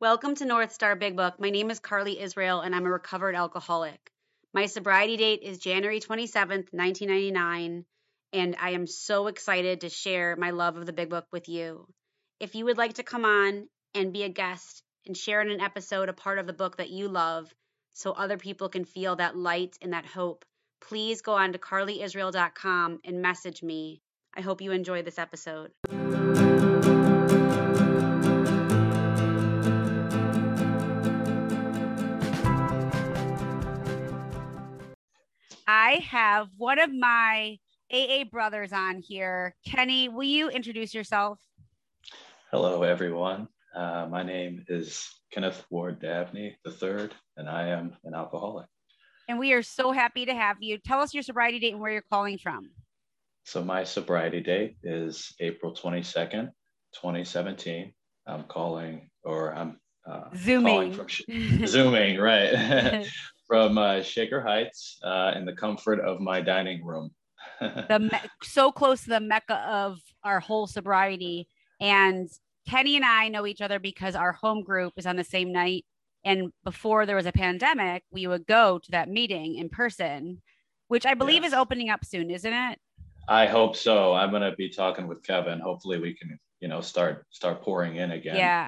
Welcome to North Star Big Book. My name is Carly Israel, and I'm a recovered alcoholic. My sobriety date is January 27th, 1999, and I am so excited to share my love of the Big Book with you. If you would like to come on and be a guest and share in an episode a part of the book that you love so other people can feel that light and that hope, please go on to carlyisrael.com and message me. I hope you enjoy this episode. I have one of my AA brothers on here. Kenny, will you introduce yourself? Hello, everyone. My name is Kenneth Ward Dabney III, and I am an alcoholic. And we are so happy to have you. Tell us your sobriety date and where you're calling from. So my sobriety date is April 22nd, 2017. I'm calling, or I'm Zooming. Calling from Zooming, right. From Shaker Heights in the comfort of my dining room. So close to the mecca of our whole sobriety. And Kenny and I know each other because our home group is on the same night. And before there was a pandemic, we would go to that meeting in person, which I believe is opening up soon, isn't it? I hope so. I'm going to be talking with Kevin. Hopefully we can, start pouring in again. Yeah.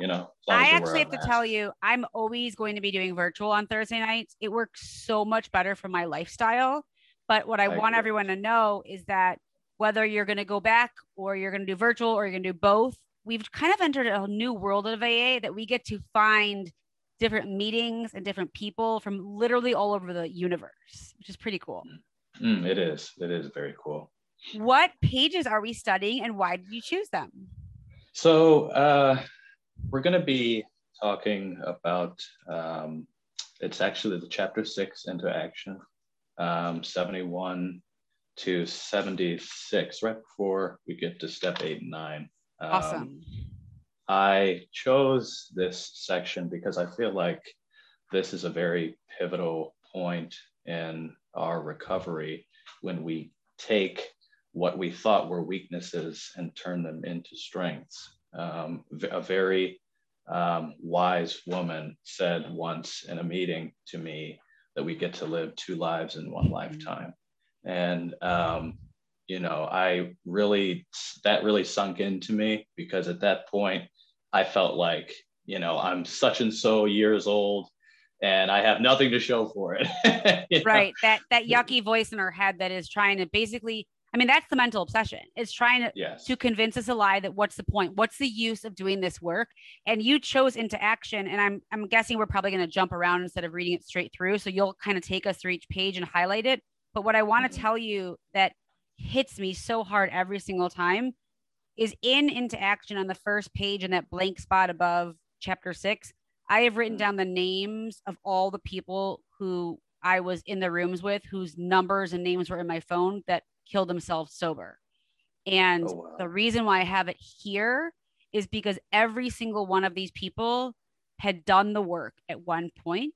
I actually have to tell you, I'm always going to be doing virtual on Thursday nights. It works so much better for my lifestyle. But what I want everyone to know is that whether you're going to go back or you're going to do virtual or you're going to do both, we've kind of entered a new world of AA that we get to find different meetings and different people from literally all over the universe, which is pretty cool. It is. It is very cool. What pages are we studying and why did you choose them? So we're going to be talking about, it's actually the chapter 6 into action, 71 to 76, right before we get to step 8 and 9. Awesome. I chose this section because I feel like this is a very pivotal point in our recovery when we take what we thought were weaknesses and turn them into strengths. A very wise woman said once in a meeting to me that we get to live 2 lives in 1 lifetime. And, that really sunk into me because at that point I felt like, I'm such and so years old and I have nothing to show for it. Right. That yucky voice in her head that is trying to basically, that's the mental obsession. It's trying to convince us a lie that what's the point? What's the use of doing this work? And you chose into action. And I'm guessing we're probably going to jump around instead of reading it straight through. So you'll kind of take us through each page and highlight it. But what I want to tell you that hits me so hard every single time is into action on the first page in that blank spot above chapter 6. I have written down the names of all the people who I was in the rooms with, whose numbers and names were in my phone that kill themselves sober. And the reason why I have it here is because every single one of these people had done the work at one point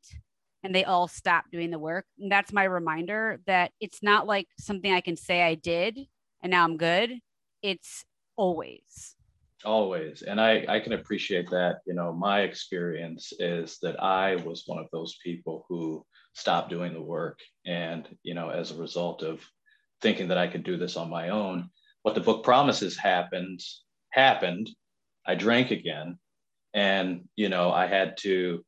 and they all stopped doing the work. And that's my reminder that it's not like something I can say I did and now I'm good. It's always. And I can appreciate that. My experience is that I was one of those people who stopped doing the work. And, as a result of thinking that I could do this on my own, what the book promises happened. I drank again. And, I had to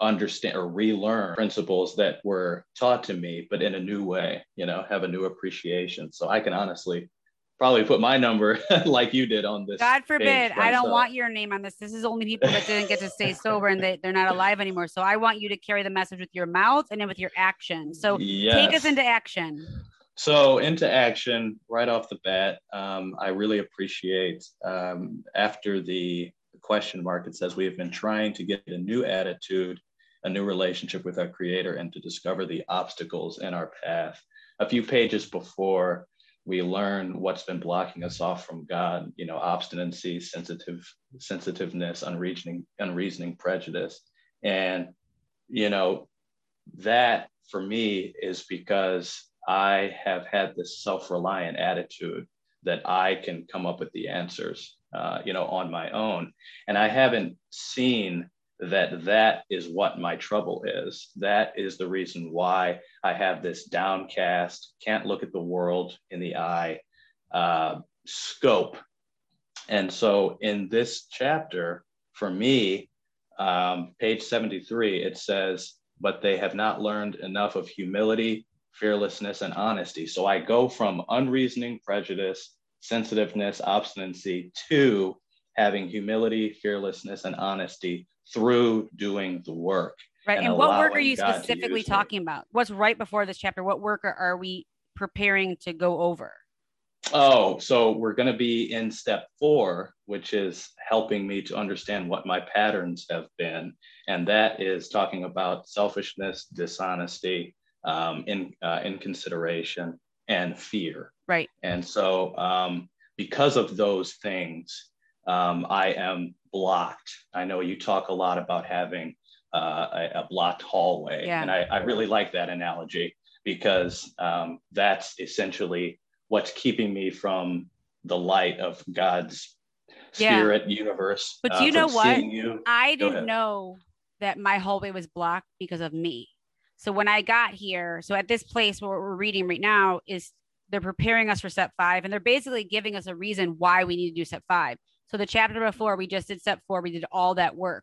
understand or relearn principles that were taught to me, but in a new way, have a new appreciation. So I can honestly probably put my number like you did on this. God forbid. I don't want your name on this. This is only people that didn't get to stay sober and they're not alive anymore. So I want you to carry the message with your mouth and then with your action. So take us into action. So into action right off the bat, I really appreciate after the question mark, it says we have been trying to get a new attitude, a new relationship with our creator and to discover the obstacles in our path. A few pages before we learn what's been blocking us off from God, obstinacy, sensitiveness, unreasoning prejudice. And, that for me is because I have had this self-reliant attitude that I can come up with the answers, on my own. And I haven't seen that is what my trouble is. That is the reason why I have this downcast, can't look at the world in the eye scope. And so in this chapter, for me, page 73, it says, but they have not learned enough of humility, fearlessness, and honesty. So I go from unreasoning prejudice, sensitiveness, obstinacy to having humility, fearlessness, and honesty through doing the work. Right. And what work are you specifically talking about? What's right before this chapter? What work are we preparing to go over? Oh, so we're going to be in step 4, which is helping me to understand what my patterns have been. And that is talking about selfishness, dishonesty, inconsideration, and fear. Right. And so because of those things, I am blocked. I know you talk a lot about having a blocked hallway. Yeah. And I really like that analogy, because that's essentially what's keeping me from the light of God's spirit, universe. But do you know what? I didn't know that my hallway was blocked because of me. So when I got here, so at this place where we're reading right now is they're preparing us for step 5, and they're basically giving us a reason why we need to do step 5. So the chapter before, we just did step 4, we did all that work.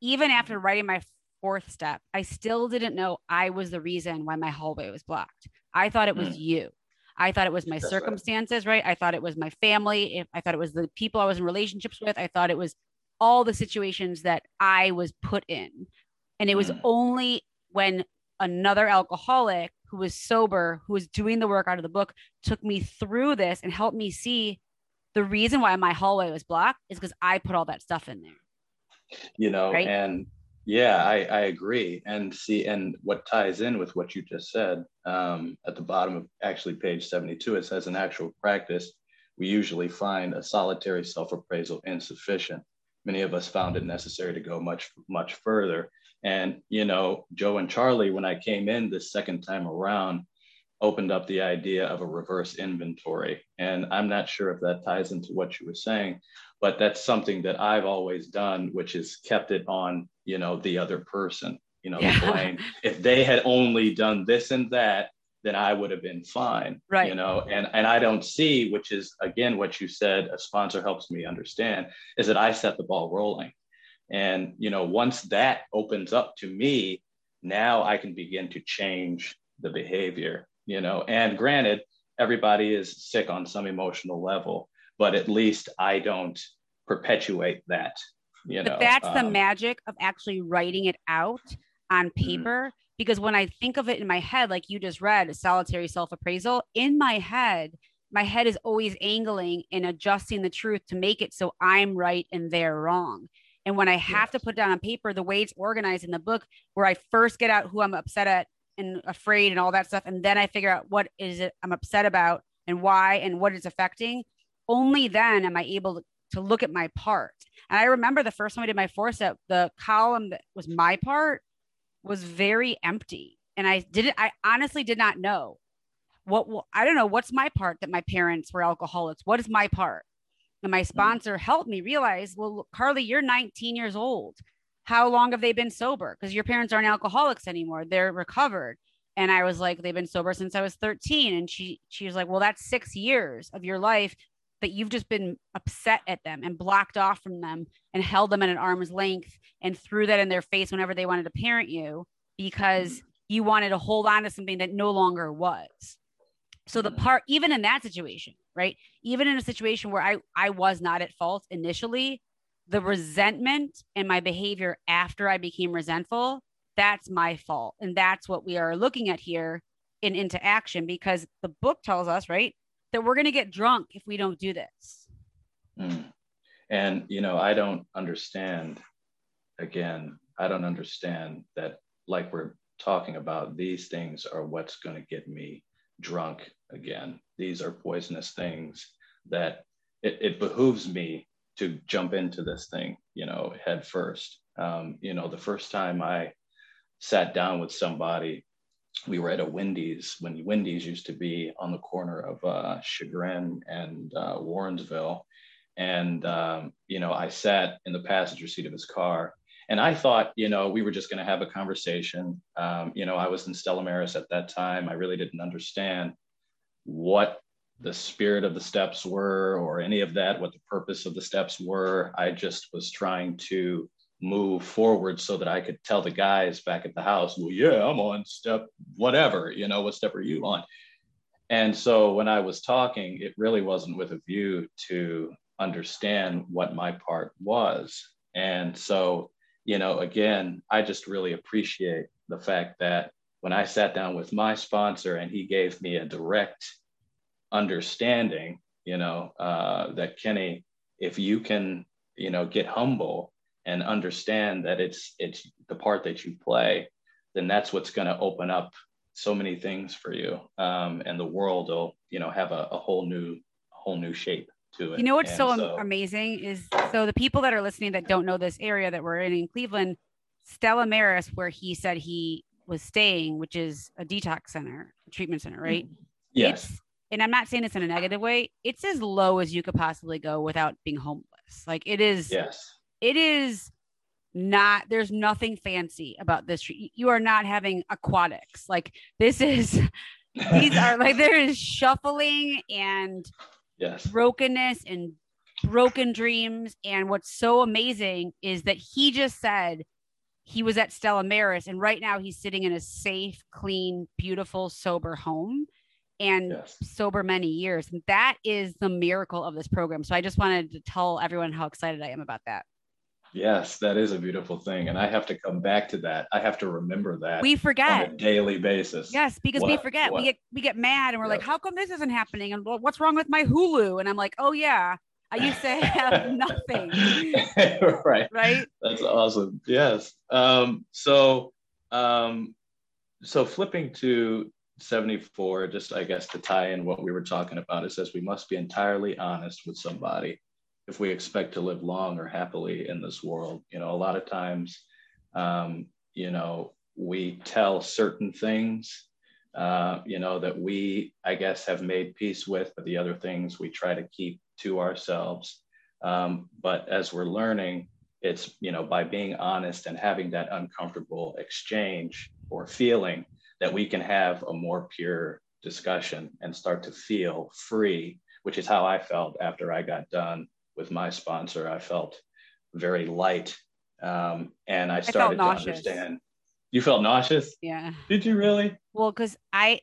Even after writing my 4th step, I still didn't know I was the reason why my hallway was blocked. I thought it was you. I thought it was my circumstances, right? I thought it was my family. I thought it was the people I was in relationships with. I thought it was all the situations that I was put in. And it was only when another alcoholic who was sober, who was doing the work out of the book, took me through this and helped me see the reason why my hallway was blocked is because I put all that stuff in there. You know, right? And yeah, I agree. And see, and what ties in with what you just said, at the bottom of actually page 72, it says, in actual practice, we usually find a solitary self-appraisal insufficient. Many of us found it necessary to go much, much further. And, you know, Joe and Charlie, when I came in this second time around, opened up the idea of a reverse inventory. And I'm not sure if that ties into what you were saying, but that's something that I've always done, which is kept it on, you know, the other person, you know, the blame. If they had only done this and that, then I would have been fine, right? You know, and I don't see, which is, again, what you said, a sponsor helps me understand, is that I set the ball rolling. And, you know, once that opens up to me, now I can begin to change the behavior. You know, and granted, everybody is sick on some emotional level, but at least I don't perpetuate that. You know, but that's the magic of actually writing it out on paper, because when I think of it in my head, like you just read, solitary self-appraisal, in my head is always angling and adjusting the truth to make it so I'm right and they're wrong. And when I have to put it down on paper, the way it's organized in the book, where I first get out who I'm upset at and afraid and all that stuff, and then I figure out what is it I'm upset about and why and what it's affecting, only then am I able to look at my part. And I remember the first time I did my 4th step, the column that was my part was very empty. And I honestly did not know I don't know what's my part, that my parents were alcoholics. What is my part? And my sponsor helped me realize, well, Carly, you're 19 years old. How long have they been sober? Because your parents aren't alcoholics anymore. They're recovered. And I was like, they've been sober since I was 13. And she was like, well, that's 6 years of your life that you've just been upset at them and blocked off from them and held them at an arm's length and threw that in their face whenever they wanted to parent you, because you wanted to hold on to something that no longer was. So the part, even in that situation, right? Even in a situation where I was not at fault initially, the resentment and my behavior after I became resentful, that's my fault. And that's what we are looking at here in Into Action, because the book tells us, right, that we're going to get drunk if we don't do this. And, you know, I don't understand, that, like we're talking about, these things are what's going to get me drunk again. These are poisonous things that it behooves me to jump into this thing, you know, head first. You know, the first time I sat down with somebody, we were at a Wendy's, when Wendy's used to be on the corner of Chagrin and Warrensville. And, you know, I sat in the passenger seat of his car And I thought, you know, we were just going to have a conversation. You know, I was in Stella Maris at that time. I really didn't understand what the spirit of the steps were or any of that, what the purpose of the steps were. I just was trying to move forward so that I could tell the guys back at the house, well, yeah, I'm on step whatever, you know, what step are you on? And so when I was talking, it really wasn't with a view to understand what my part was. And so, you know, again, I just really appreciate the fact that when I sat down with my sponsor and he gave me a direct understanding, you know, that Kenny, if you can, you know, get humble and understand that it's the part that you play, then that's what's going to open up so many things for you, and the world will, you know, have a whole new shape to it. You know what's so amazing is, so the people that are listening that don't know this area that we're in Cleveland, Stella Maris, where he said he was staying, which is a detox center, a treatment center, right? Yes. And I'm not saying this in a negative way. It's as low as you could possibly go without being homeless. Like it is, yes. It is not, there's nothing fancy about this. You are not having aquatics. Like this is, these are like, there is shuffling and yes. Brokenness and broken dreams. And what's so amazing is that he just said he was at Stella Maris and right now he's sitting in a safe, clean, beautiful, sober home. And yes. Sober many years. And that is the miracle of this program. So I just wanted to tell everyone how excited I am about that. Yes, that is a beautiful thing. And I have to come back to that. I have to remember that. We forget. On a daily basis. Yes, because we forget. We get mad and we're like, how come this isn't happening? And well, what's wrong with my Hulu? And I'm like, oh yeah, I used to have nothing. Right. Right? That's awesome. Yes. So flipping to 74, just I guess to tie in what we were talking about, it says we must be entirely honest with somebody if we expect to live long or happily in this world. You know, a lot of times, you know, we tell certain things, you know, that we, I guess, have made peace with, but the other things we try to keep to ourselves. But as we're learning, it's, you know, by being honest and having that uncomfortable exchange or feeling that we can have a more pure discussion and start to feel free, which is how I felt after I got done with my sponsor. I felt very light, and I started to understand. You felt nauseous? Yeah. Did you really? Well, because let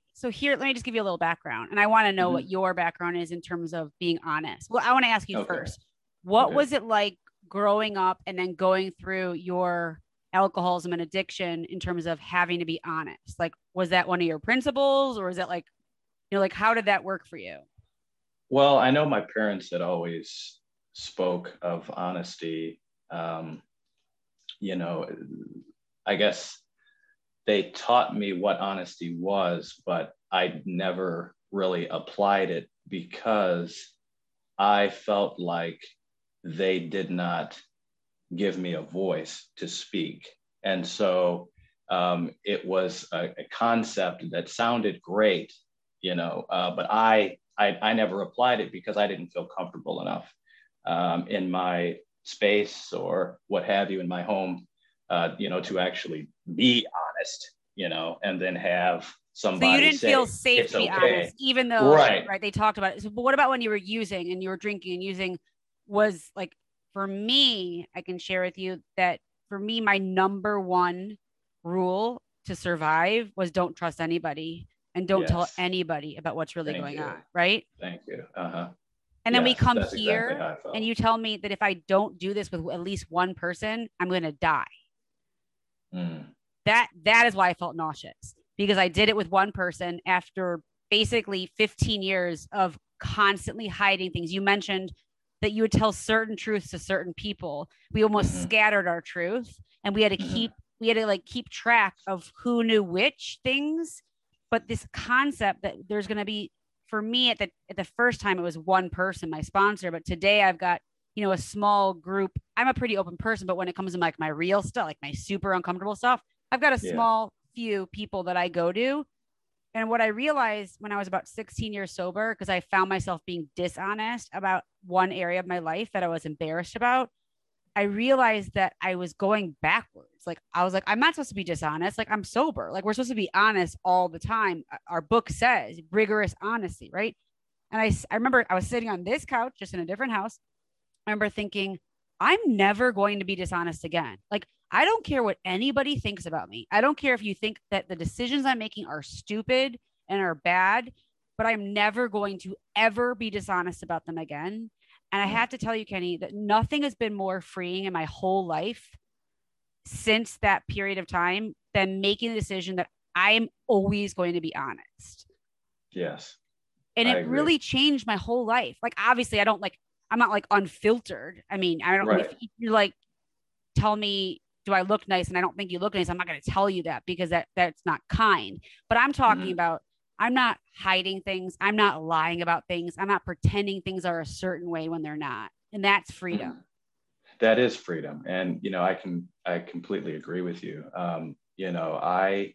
me just give you a little background, and I want to know what your background is in terms of being honest. Well, I want to ask you first, what was it like growing up and then going through your alcoholism and addiction in terms of having to be honest? Like, was that one of your principles, or is that like, you know, like how did that work for you? Well, I know my parents had always spoke of honesty. You know, I guess they taught me what honesty was, but I never really applied it because I felt like they did not give me a voice to speak. And so it was a concept that sounded great, you know, but I never applied it because I didn't feel comfortable enough in my space or what have you in my home, you know, to actually be honest, you know, and then have somebody. So you didn't feel safe to be honest, even though right, they talked about it. So, but what about when you were using and you were drinking and using? Was like, for me, I can share with you that for me, my number one rule to survive was don't trust anybody and don't tell anybody about what's really going on. Right. Thank you. Uh-huh. And then we come here and you tell me that if I don't do this with at least one person, I'm going to die. Mm. That is why I felt nauseous, because I did it with one person after basically 15 years of constantly hiding things. You mentioned that you would tell certain truths to certain people. We almost scattered our truth, and we had to keep track of who knew which things. But this concept that there's going to be, for me at the first time, it was one person, my sponsor, but today I've got, you know, a small group. I'm a pretty open person, but when it comes to like my real stuff, like my super uncomfortable stuff, I've got a small few people that I go to. And what I realized when I was about 16 years sober, because I found myself being dishonest about one area of my life that I was embarrassed about, I realized that I was going backwards. Like, I was like, I'm not supposed to be dishonest. Like, I'm sober. Like, we're supposed to be honest all the time. Our book says rigorous honesty, right? And I remember I was sitting on this couch, just in a different house. I remember thinking, I'm never going to be dishonest again. Like, I don't care what anybody thinks about me. I don't care if you think that the decisions I'm making are stupid and are bad, but I'm never going to ever be dishonest about them again. And I have to tell you, Kenny, that nothing has been more freeing in my whole life since that period of time than making the decision that I'm always going to be honest. Yes. And it really changed my whole life. Like, obviously I'm not like unfiltered. I mean, I don't know if you like tell me, do I look nice? And I don't think you look nice. I'm not going to tell you that because that's not kind, but I'm talking about, I'm not hiding things. I'm not lying about things. I'm not pretending things are a certain way when they're not. And that's freedom. Mm-hmm. That is freedom. And, you know, I completely agree with you. You know,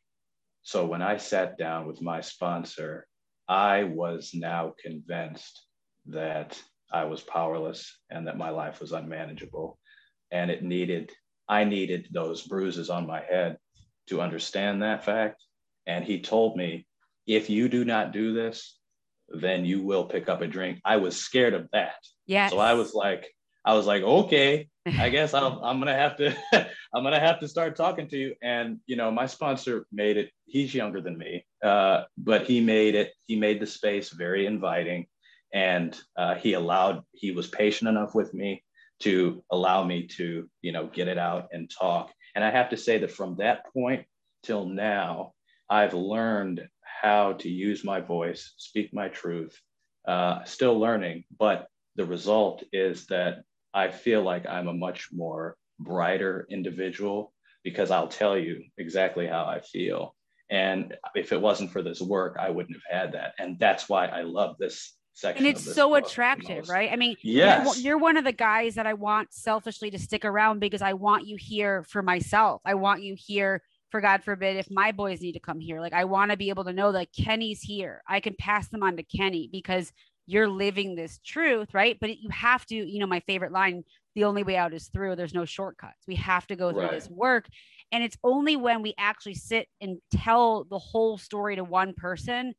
so when I sat down with my sponsor, I was now convinced that I was powerless and that my life was unmanageable. And I needed those bruises on my head to understand that fact. And he told me, if you do not do this, then you will pick up a drink. I was scared of that. Yeah. So I was like, okay, I guess I'm going to have to start talking to you. And, you know, my sponsor made it, he's younger than me, but he made the space very inviting. And he was patient enough with me to allow me to, you know, get it out and talk. And I have to say that from that point till now, I've learned how to use my voice, speak my truth, still learning. But the result is that I feel like I'm a much more brighter individual because I'll tell you exactly how I feel. And if it wasn't for this work, I wouldn't have had that. And that's why I love this section. And it's so attractive, right? I mean, yes. You're one of the guys that I want selfishly to stick around because I want you here for myself. I want you here for, God forbid, if my boys need to come here. Like, I want to be able to know that Kenny's here. I can pass them on to Kenny because you're living this truth, right? But you have to, you know, my favorite line, the only way out is through. There's no shortcuts. We have to go through this work. And it's only when we actually sit and tell the whole story to one person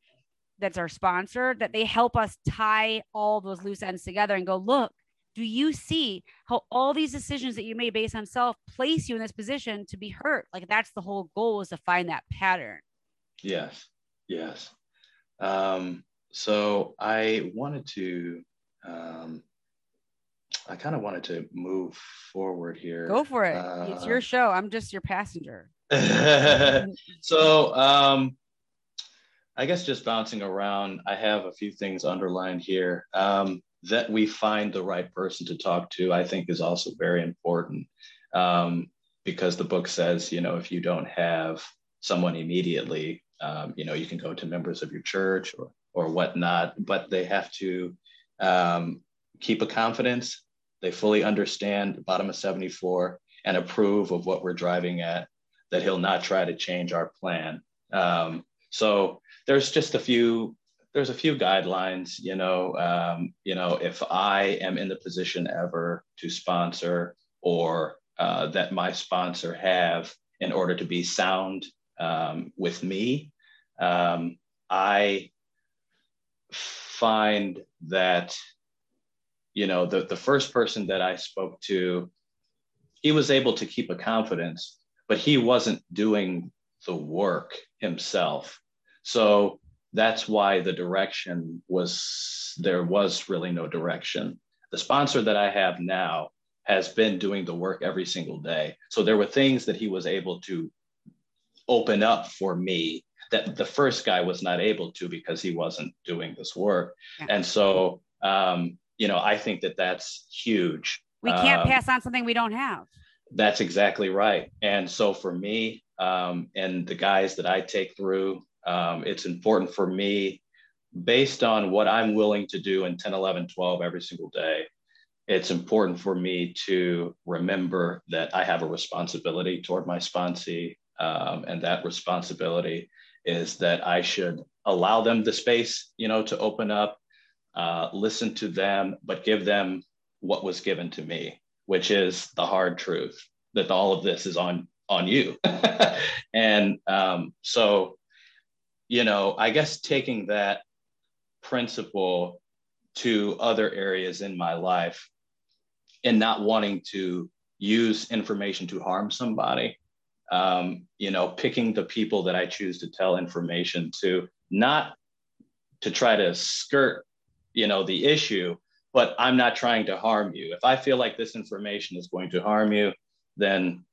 that's our sponsor that they help us tie all those loose ends together and go, look, do you see how all these decisions that you made based on self place you in this position to be hurt? Like, that's the whole goal, is to find that pattern. Yes. Yes. So I wanted to, I kind of wanted to move forward here. Go for it. It's your show. I'm just your passenger. So I guess just bouncing around, I have a few things underlined here. That we find the right person to talk to, I think, is also very important, because the book says, you know, if you don't have someone immediately, you know, you can go to members of your church or whatnot, but they have to keep a confidence. They fully understand bottom of 74 and approve of what we're driving at, that he'll not try to change our plan. So there's just a few guidelines, you know, if I am in the position ever to sponsor or that my sponsor have in order to be sound with me, I find that, you know, the first person that I spoke to, he was able to keep a confidence, but he wasn't doing the work himself. So that's why the direction there was really no direction. The sponsor that I have now has been doing the work every single day. So there were things that he was able to open up for me that the first guy was not able to because he wasn't doing this work. Yeah. And so, you know, I think that that's huge. We can't pass on something we don't have. That's exactly right. And so for me and the guys that I take through, it's important for me, based on what I'm willing to do in 10, 11, 12 every single day, it's important for me to remember that I have a responsibility toward my sponsee. And that responsibility is that I should allow them the space, you know, to open up, listen to them, but give them what was given to me. which is the hard truth that all of this is on you. And so, you know, I guess taking that principle to other areas in my life and not wanting to use information to harm somebody, you know, picking the people that I choose to tell information to, not to try to skirt, you know, the issue, but I'm not trying to harm you. If I feel like this information is going to harm you, then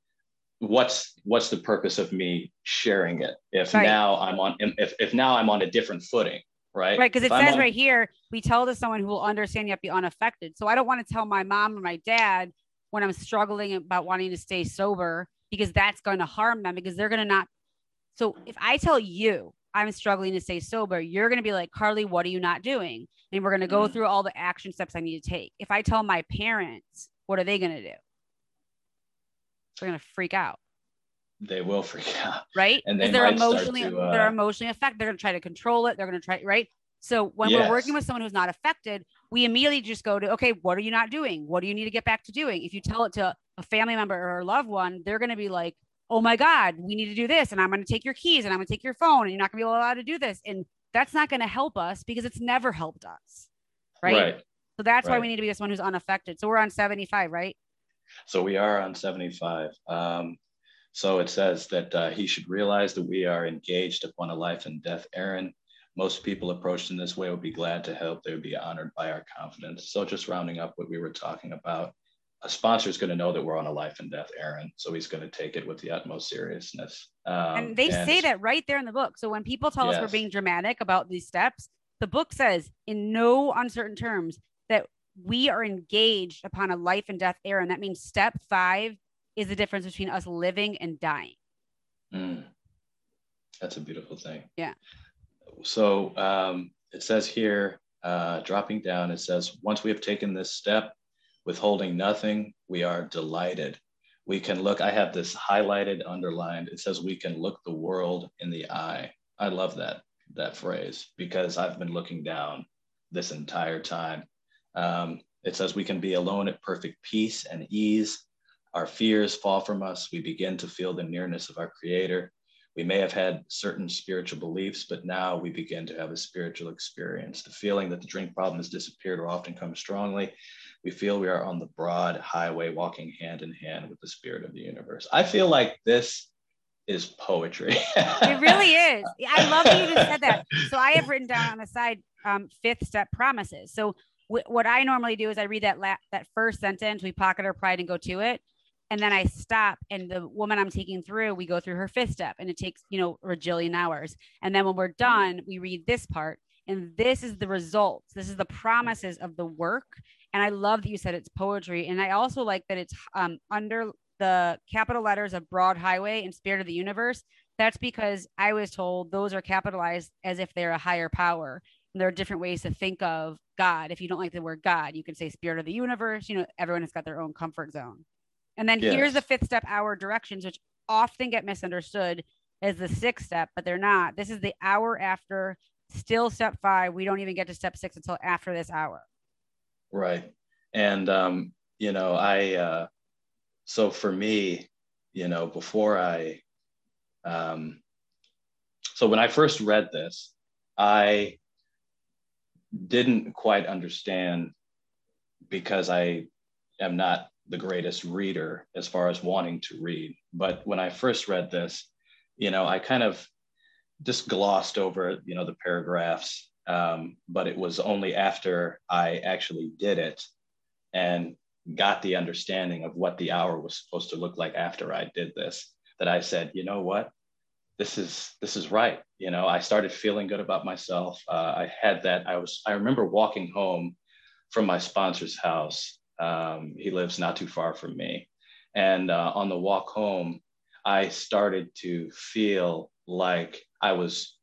what's the purpose of me sharing it? If right. now I'm on, if now I'm on a different footing, right? Right. Because it says right here, we tell to someone who will understand yet be unaffected. So I don't want to tell my mom or my dad when I'm struggling about wanting to stay sober, because that's going to harm them, because they're going to not. So if I tell you I'm struggling to stay sober, you're going to be like, Carly, what are you not doing? And we're going to go through all the action steps I need to take. If I tell my parents, what are they going to do? They're going to freak out. They will freak out. Right. And they're emotionally, they're emotionally affected. They're going to try to control it. They're going to try. Right. So when yes. we're working with someone who's not affected, we immediately just go to, okay, what are you not doing? What do you need to get back to doing? If you tell it to a family member or a loved one, they're going to be like, oh my God, we need to do this. And I'm going to take your keys and I'm going to take your phone and you're not going to be allowed to do this. And that's not going to help us because it's never helped us. Right. So that's why we need to be with someone who's unaffected. So we're on 75, right? So we are on 75. So it says that he should realize that we are engaged upon a life and death errand. Most people approached in this way would be glad to help. They would be honored by our confidence. So just rounding up what we were talking about, a sponsor is going to know that we're on a life and death errand. So he's going to take it with the utmost seriousness. And they say that right there in the book. So when people tell us we're being dramatic about these steps, the book says in no uncertain terms that we are engaged upon a life and death errand. That means step 5 is the difference between us living and dying. Mm. That's a beautiful thing. Yeah. So it says here, dropping down, it says, once we have taken this step, withholding nothing, we are delighted. We can look, I have this highlighted, underlined. It says we can look the world in the eye. I love that phrase because I've been looking down this entire time. It says we can be alone at perfect peace and ease. Our fears fall from us. We begin to feel the nearness of our Creator. We may have had certain spiritual beliefs, but now we begin to have a spiritual experience. The feeling that the drink problem has disappeared will often come strongly. We feel we are on the broad highway, walking hand in hand with the spirit of the universe. I feel like this is poetry. It really is. I love that you just said that. So I have written down on the side, 5th step promises. So what I normally do is I read that first sentence, we pocket our pride and go to it. And then I stop, and the woman I'm taking through, we go through her 5th step, and it takes, you know, a jillion hours. And then when we're done, we read this part, and this is the results. This is the promises of the work. And I love that you said it's poetry. And I also like that it's under the capital letters of broad highway and spirit of the universe. That's because I was told those are capitalized as if they're a higher power. And there are different ways to think of God. If you don't like the word God, you can say spirit of the universe. You know, everyone has got their own comfort zone. And then here's the 5th step, hour directions, which often get misunderstood as the 6th step, but they're not. This is the hour after, still step 5. We don't even get to step 6 until after this hour. Right. And, you know, so for me, you know, before so when I first read this, I didn't quite understand because I am not the greatest reader as far as wanting to read. But when I first read this, you know, I kind of just glossed over, you know, the paragraphs. But it was only after I actually did it and got the understanding of what the hour was supposed to look like after I did this, that I said, you know what, this is right. You know, I started feeling good about myself. I remember walking home from my sponsor's house. He lives not too far from me. And on the walk home, I started to feel like I was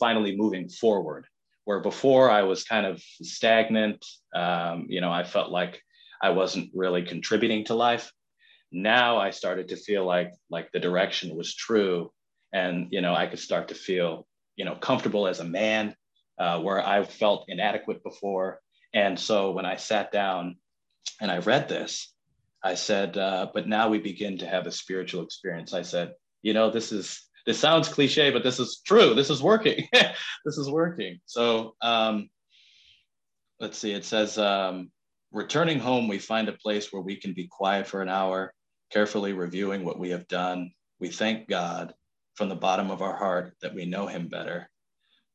finally moving forward, where before I was kind of stagnant. You know, I felt like I wasn't really contributing to life. Now I started to feel like the direction was true. And, you know, I could start to feel, you know, comfortable as a man, where I felt inadequate before. And so when I sat down and I read this, I said, but now we begin to have a spiritual experience. I said, you know, this sounds cliche, but this is true. This is working. This is working. So let's see, it says, returning home, we find a place where we can be quiet for an hour, carefully reviewing what we have done. We thank God from the bottom of our heart that we know him better.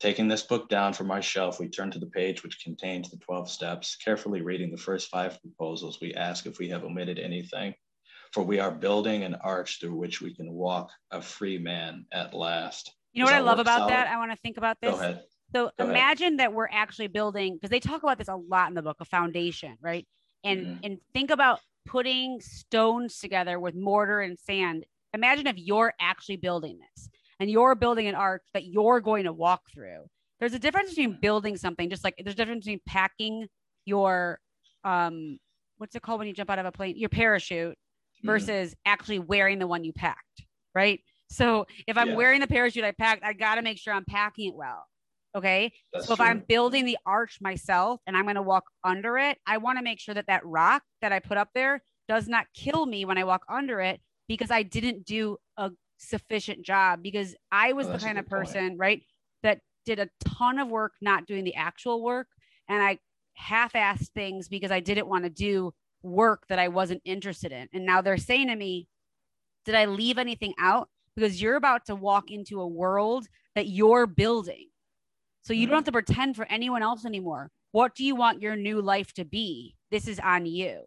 Taking this book down from our shelf, we turn to the page which contains the 12 steps. Carefully reading the first 5 proposals, we ask if we have omitted anything, for we are building an arch through which we can walk a free man at last. You know what I love about that? I want to think about this. Go ahead. So imagine that we're actually building, because they talk about this a lot in the book, a foundation, right? And and think about putting stones together with mortar and sand. Imagine if you're actually building this. And you're building an arch that you're going to walk through. There's a difference between building something, just like there's a difference between packing your, what's it called when you jump out of a plane? Your parachute versus actually wearing the one you packed, right? So if I'm wearing the parachute I packed, I got to make sure I'm packing it well, okay? That's true. If I'm building the arch myself and I'm going to walk under it, I want to make sure that that rock that I put up there does not kill me when I walk under it because I didn't do a sufficient job, because I was the kind of person, right, that did a ton of work, not doing the actual work. And I half-assed things because I didn't want to do work that I wasn't interested in. And now they're saying to me, did I leave anything out? Because you're about to walk into a world that you're building. So you don't have to pretend for anyone else anymore. What do you want your new life to be? This is on you.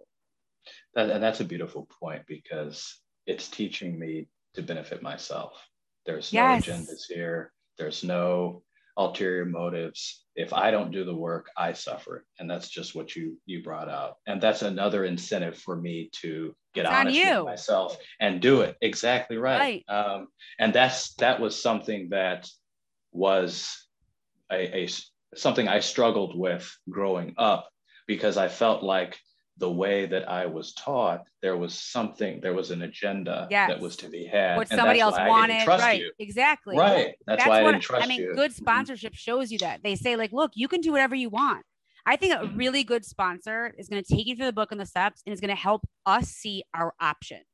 And that's a beautiful point, because it's teaching me to benefit myself. There's no agendas here. There's no ulterior motives. If I don't do the work, I suffer. And that's just what you brought out. And that's another incentive for me to get honest with myself and do it. Exactly right. And that was something that was something I struggled with growing up, because I felt like the way that I was taught, there was an agenda that was to be had. What somebody else wanted, right? You. Exactly. Right. That's why I didn't trust you. I mean, good sponsorship shows you that. They say, like, look, you can do whatever you want. I think a really good sponsor is going to take you through the book and the steps, and is going to help us see our options.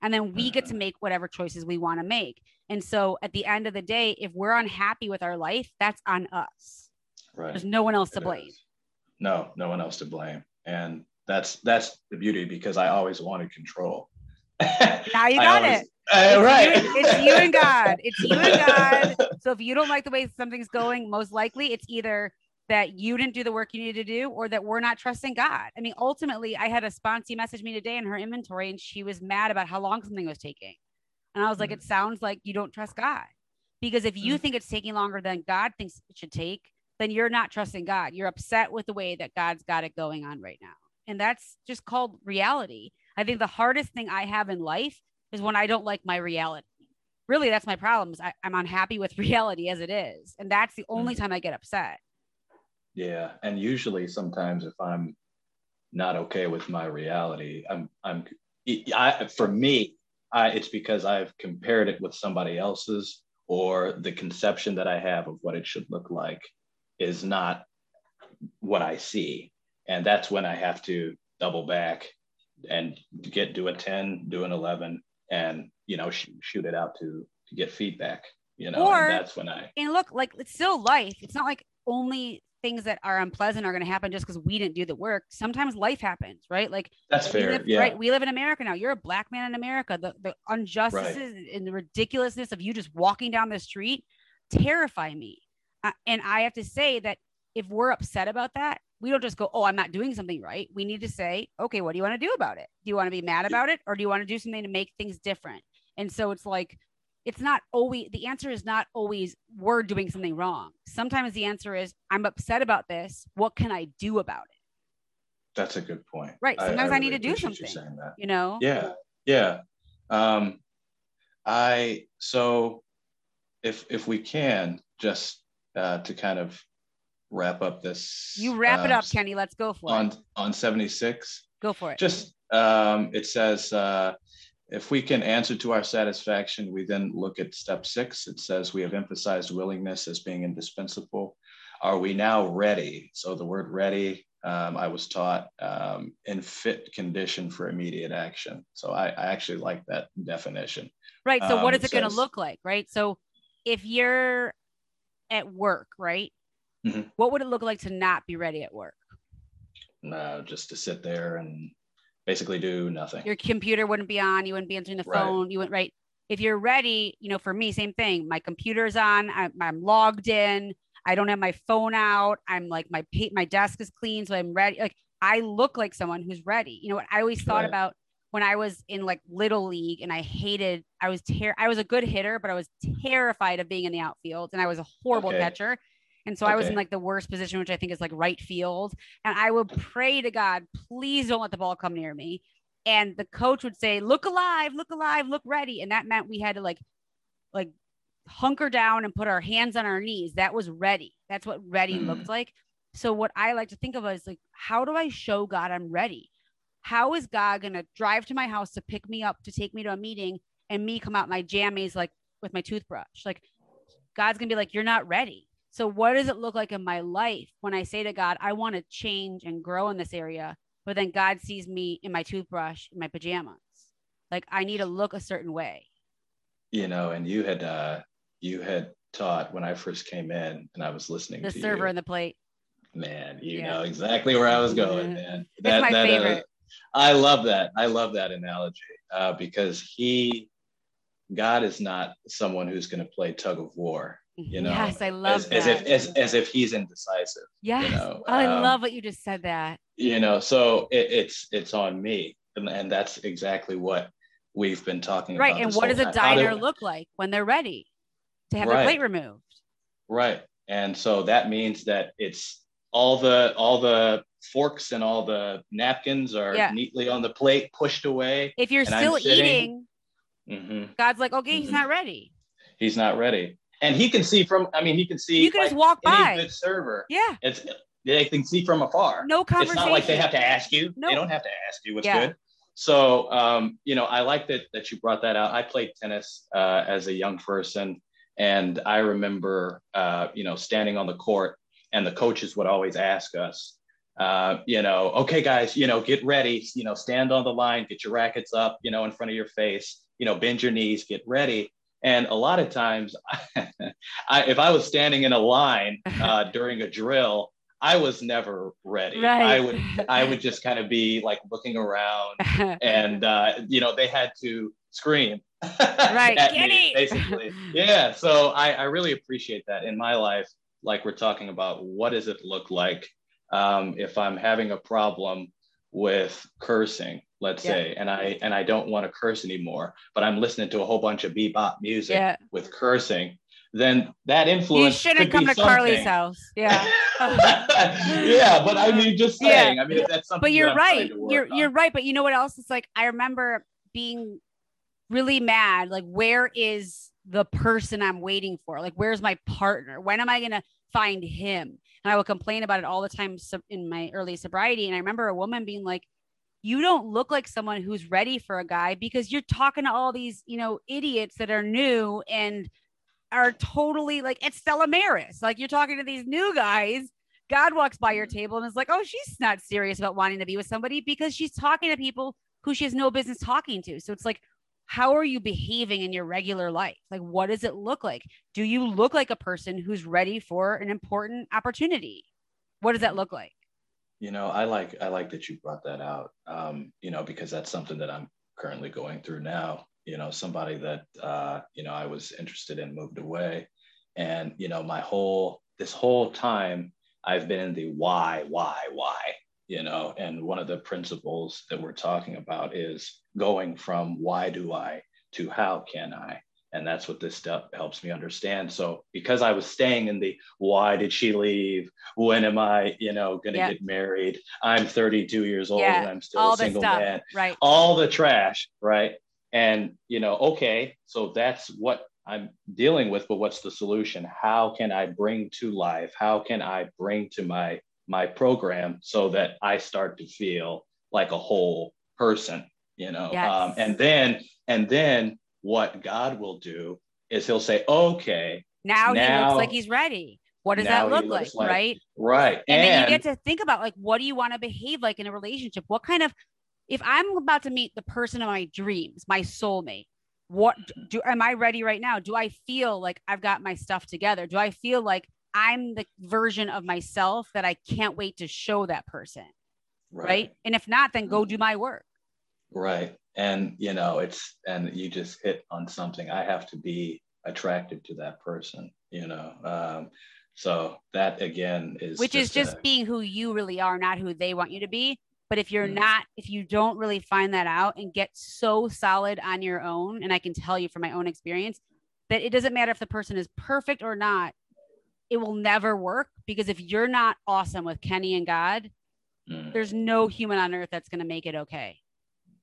And then we get to make whatever choices we want to make. And so at the end of the day, if we're unhappy with our life, that's on us. Right. There's no one else to blame. No, no one else to blame. And that's the beauty, because I always wanted control. Now you got it. Right. It's you and God. It's you and God. So if you don't like the way something's going, most likely it's either that you didn't do the work you needed to do, or that we're not trusting God. I mean, ultimately, I had a sponsee message me today in her inventory, and she was mad about how long something was taking. And I was like, it sounds like you don't trust God, because if you think it's taking longer than God thinks it should take, then you're not trusting God. You're upset with the way that God's got it going on right now. And that's just called reality. I think the hardest thing I have in life is when I don't like my reality. Really, that's my problem, is I'm unhappy with reality as it is. And that's the only time I get upset. Yeah. And usually sometimes if I'm not okay with my reality, it's because I've compared it with somebody else's, or the conception that I have of what it should look like is not what I see. And that's when I have to double back and do a 10, do an 11, and, you know, shoot it out to get feedback, you know, or, and that's when and look, like, it's still life. It's not like only things that are unpleasant are going to happen just because we didn't do the work. Sometimes life happens, right? Like, that's fair. Right. We live in America now. You're a black man in America. The injustices and the ridiculousness of you just walking down the street terrify me. And I have to say that if we're upset about that, we don't just go, oh, I'm not doing something right. We need to say, okay, what do you want to do about it? Do you want to be mad about it? Or do you want to do something to make things different? And so it's like, it's not always, the answer is not always we're doing something wrong. Sometimes the answer is, I'm upset about this. What can I do about it? That's a good point. Right. Sometimes I really need to do something, you know? Yeah. Yeah. So if we can just to kind of wrap up this. You wrap it up, Kenny. Let's go for it. On 76. Go for it. Just, it says, if we can answer to our satisfaction, we then look at step 6. It says, we have emphasized willingness as being indispensable. Are we now ready? So the word ready I was taught, in fit condition for immediate action. So I actually like that definition. Right. So what is it going to look like? Right. So if you're at work, right, mm-hmm. what would it look like to not be ready at work? No, just to sit there and basically do nothing. Your computer wouldn't be on. You wouldn't be answering the phone. You wouldn't, right. If you're ready, you know, for me, same thing. My computer's on. I'm logged in. I don't have my phone out. I'm like, my desk is clean. So I'm ready. Like, I look like someone who's ready. You know what I always thought about when I was in like little league, and I was a good hitter, but I was terrified of being in the outfield, and I was a horrible catcher. And so I was in like the worst position, which I think is like right field. And I would pray to God, please don't let the ball come near me. And the coach would say, look alive, look ready. And that meant we had to like hunker down and put our hands on our knees. That was ready. That's what ready looked like. So what I like to think of is like, how do I show God I'm ready? How is God going to drive to my house to pick me up, to take me to a meeting, and me come out in my jammies, like with my toothbrush? Like, God's going to be like, you're not ready. So what does it look like in my life when I say to God, I want to change and grow in this area, but then God sees me in my toothbrush, in my pajamas? Like, I need to look a certain way. You know, and you had taught when I first came in, and I was listening to you. The server and the plate. Man, you know exactly where I was going, man. That's my favorite. I love that. I love that analogy because God is not someone who's going to play tug of war. You know, yes, I love that. As if he's indecisive. Yes, you know? I love what you just said. That, you know, so it's on me, and that's exactly what we've been talking about. Right, and what does a diner look like when they're ready to have their plate removed? Right, and so that means that it's all the forks and all the napkins are neatly on the plate, pushed away. If you're still eating, God's like, okay, he's not ready. He's not ready. And he can see you can like just walk by. Good server. Yeah. They can see from afar. No conversation. It's not like they have to ask you. No. They don't have to ask you what's good. So, you know, I like that you brought that out. I played tennis as a young person. And I remember, you know, standing on the court, and the coaches would always ask us, you know, okay, guys, you know, get ready, you know, stand on the line, get your rackets up, you know, in front of your face, you know, bend your knees, get ready. And a lot of times, if I was standing in a line during a drill, I was never ready. Right. I would just kind of be like looking around, and you know, they had to scream at me, basically. Yeah. So I really appreciate that in my life. Like, we're talking about, what does it look like if I'm having a problem with cursing, let's say, and I don't want to curse anymore, but I'm listening to a whole bunch of bebop music with cursing, then that influence. You shouldn't come to Carly's house. Yeah. Yeah, but I mean, just saying. Yeah. I mean, if that's something. But you're right. You're right. But you know what else? It's like, I remember being really mad. Like, where is the person I'm waiting for? Like, where's my partner? When am I gonna find him? And I would complain about it all the time in my early sobriety. And I remember a woman being like, you don't look like someone who's ready for a guy, because you're talking to all these, you know, idiots that are new and are totally like, it's Stella Maris. Like, you're talking to these new guys. God walks by your table and is like, oh, she's not serious about wanting to be with somebody, because she's talking to people who she has no business talking to. So it's like, how are you behaving in your regular life? Like, what does it look like? Do you look like a person who's ready for an important opportunity? What does that look like? You know, I like that you brought that out, you know, because that's something that I'm currently going through now. You know, somebody that, you know, I was interested in moved away. And, you know, this whole time I've been in the why, you know, and one of the principles that we're talking about is going from why do I to how can I? And that's what this step helps me understand. So because I was staying in the why did she leave? When am I, you know, going to get married? I'm 32 years old and I'm still a single man. Right. All the trash. Right. And, you know, okay, so that's what I'm dealing with. But what's the solution? How can I bring to life? How can I bring to my program so that I start to feel like a whole person, you know? Yes. And then what God will do is he'll say, okay, now he looks like he's ready. What does that look like? Right. Right. And then you get to think about, like, what do you want to behave like in a relationship? What kind of, if I'm about to meet the person of my dreams, my soulmate, what do, am I ready right now? Do I feel like I've got my stuff together? Do I feel like I'm the version of myself that I can't wait to show that person? Right. And if not, then go do my work. Right. And, you know, it's, and you just hit on something. I have to be attracted to that person, you know? So that again is, which is just being who you really are, not who they want you to be. But if you're not, if you don't really find that out and get so solid on your own, and I can tell you from my own experience that it doesn't matter if the person is perfect or not, it will never work. Because if you're not awesome with Kenny and God, there's no human on earth that's going to make it okay.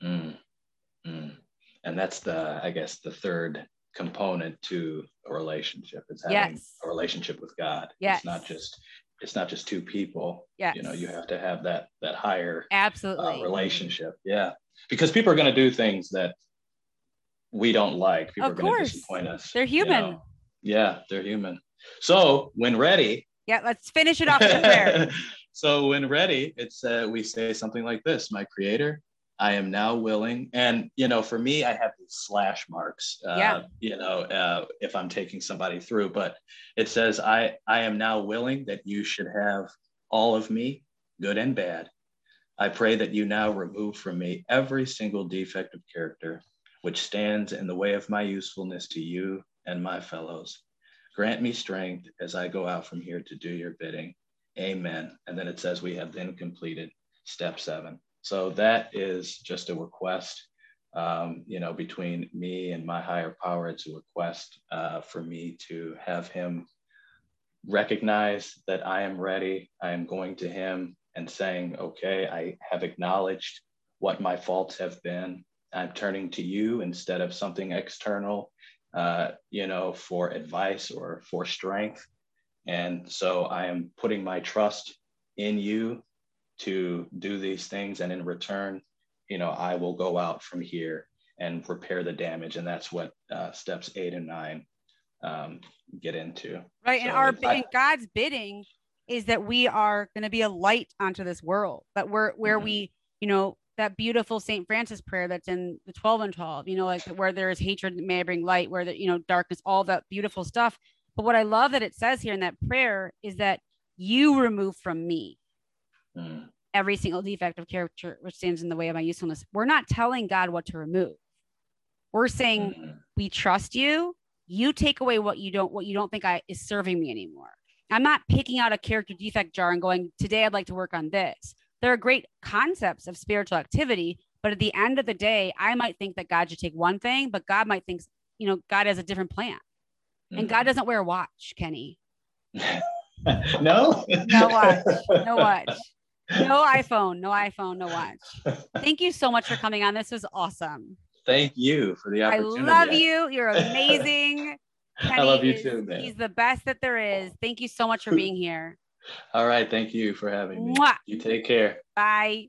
And that's the, I guess, the third component to a relationship. It's having a relationship with God. It's not just two people. You know, you have to have that higher relationship. Yeah. Because people are going to do things that we don't like. People are going to disappoint us. They're human. You know? Yeah, they're human. So when ready. Yeah, let's finish it off with prayer. So when ready, it's we say something like this: my creator, I am now willing. And, you know, for me, I have these slash marks, you know, if I'm taking somebody through, but it says, I am now willing that you should have all of me, good and bad. I pray that you now remove from me every single defect of character, which stands in the way of my usefulness to you and my fellows. Grant me strength as I go out from here to do your bidding. Amen. And then it says, we have then completed step 7. So that is just a request, you know, between me and my higher power. It's a request for me to have him recognize that I am ready. I am going to him and saying, okay, I have acknowledged what my faults have been. I'm turning to you instead of something external, you know, for advice or for strength. And so I am putting my trust in you to do these things. And in return, you know, I will go out from here and repair the damage. And that's what steps 8 and 9 get into. Right. So, and God's bidding is that we are going to be a light onto this world, that we're where we, you know, that beautiful St. Francis prayer that's in the 12 and 12, you know, like where there is hatred, may I bring light, where the, you know, darkness, all that beautiful stuff. But what I love that it says here in that prayer is that you remove from me every single defect of character which stands in the way of my usefulness. We're not telling God what to remove. We're saying, we trust you. You take away what you don't think is serving me anymore. I'm not picking out a character defect jar and going, today I'd like to work on this. There are great concepts of spiritual activity, but at the end of the day, I might think that God should take one thing, but God might think, you know, God has a different plan. And God doesn't wear a watch, Kenny. No watch. No iPhone, no watch. Thank you so much for coming on. This was awesome. Thank you for the opportunity. I love you. You're amazing. Kenny, I love you too, man. He's the best that there is. Thank you so much for being here. All right. Thank you for having me. Mwah. You take care. Bye.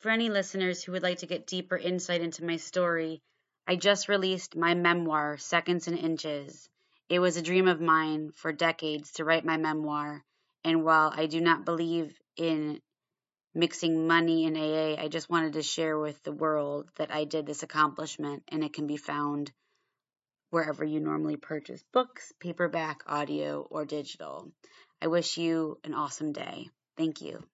For any listeners who would like to get deeper insight into my story, I just released my memoir, Seconds and Inches. It was a dream of mine for decades to write my memoir. And while I do not believe in mixing money and AA, I just wanted to share with the world that I did this accomplishment, and it can be found wherever you normally purchase books, paperback, audio, or digital. I wish you an awesome day. Thank you.